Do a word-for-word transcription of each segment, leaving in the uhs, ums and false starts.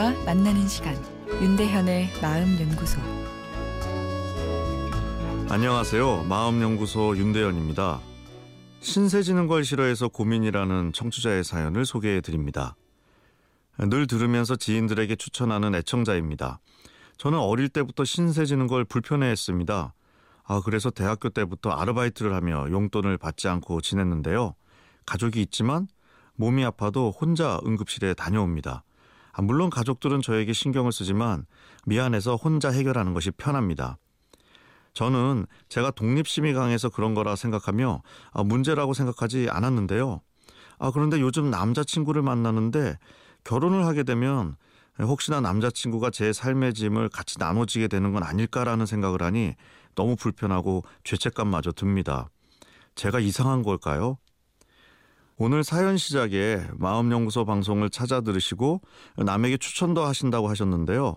마음과 만나는 시간, 윤대현의 마음연구소. 안녕하세요. 마음연구소 윤대현입니다. 신세지는 걸 싫어해서 고민이라는 청취자의 사연을 소개해드립니다. 늘 들으면서 지인들에게 추천하는 애청자입니다. 저는 어릴 때부터 신세지는 걸 불편해했습니다. 아, 그래서 대학교 때부터 아르바이트를 하며 용돈을 받지 않고 지냈는데요. 가족이 있지만 몸이 아파도 혼자 응급실에 다녀옵니다. 아, 물론 가족들은 저에게 신경을 쓰지만 미안해서 혼자 해결하는 것이 편합니다. 저는 제가 독립심이 강해서 그런 거라 생각하며 아, 문제라고 생각하지 않았는데요. 아, 그런데 요즘 남자친구를 만나는데 결혼을 하게 되면 혹시나 남자친구가 제 삶의 짐을 같이 나눠지게 되는 건 아닐까라는 생각을 하니 너무 불편하고 죄책감마저 듭니다. 제가 이상한 걸까요? 오늘 사연 시작에 마음연구소 방송을 찾아 들으시고 남에게 추천도 하신다고 하셨는데요.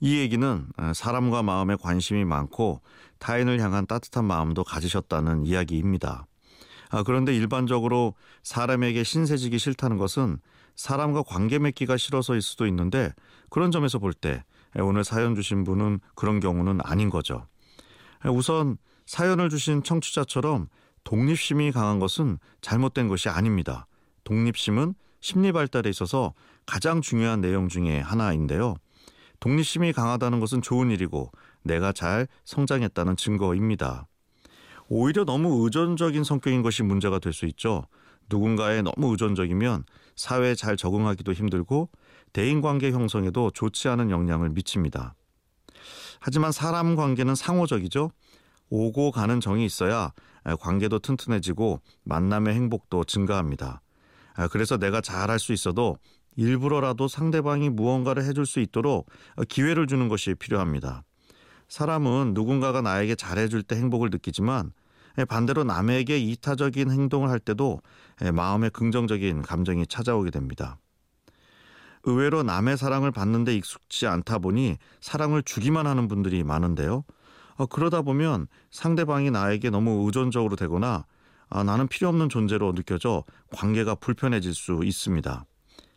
이 얘기는 사람과 마음에 관심이 많고 타인을 향한 따뜻한 마음도 가지셨다는 이야기입니다. 아, 그런데 일반적으로 사람에게 신세지기 싫다는 것은 사람과 관계 맺기가 싫어서일 수도 있는데, 그런 점에서 볼 때 오늘 사연 주신 분은 그런 경우는 아닌 거죠. 우선 사연을 주신 청취자처럼 독립심이 강한 것은 잘못된 것이 아닙니다. 독립심은 심리 발달에 있어서 가장 중요한 내용 중에 하나인데요. 독립심이 강하다는 것은 좋은 일이고 내가 잘 성장했다는 증거입니다. 오히려 너무 의존적인 성격인 것이 문제가 될 수 있죠. 누군가에 너무 의존적이면 사회에 잘 적응하기도 힘들고 대인관계 형성에도 좋지 않은 영향을 미칩니다. 하지만 사람 관계는 상호적이죠. 오고 가는 정이 있어야 관계도 튼튼해지고 만남의 행복도 증가합니다. 그래서 내가 잘할 수 있어도 일부러라도 상대방이 무언가를 해줄 수 있도록 기회를 주는 것이 필요합니다. 사람은 누군가가 나에게 잘해줄 때 행복을 느끼지만 반대로 남에게 이타적인 행동을 할 때도 마음에 긍정적인 감정이 찾아오게 됩니다. 의외로 남의 사랑을 받는 데 익숙지 않다 보니 사랑을 주기만 하는 분들이 많은데요. 어, 그러다 보면 상대방이 나에게 너무 의존적으로 되거나 아, 나는 필요 없는 존재로 느껴져 관계가 불편해질 수 있습니다.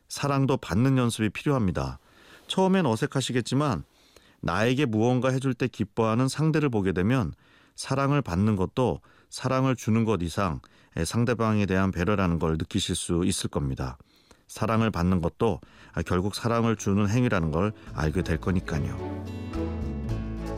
사랑도 받는 연습이 필요합니다. 처음엔 어색하시겠지만 나에게 무언가 해줄 때 기뻐하는 상대를 보게 되면 사랑을 받는 것도 사랑을 주는 것 이상 상대방에 대한 배려라는 걸 느끼실 수 있을 겁니다. 사랑을 받는 것도 결국 사랑을 주는 행위라는 걸 알게 될 거니까요.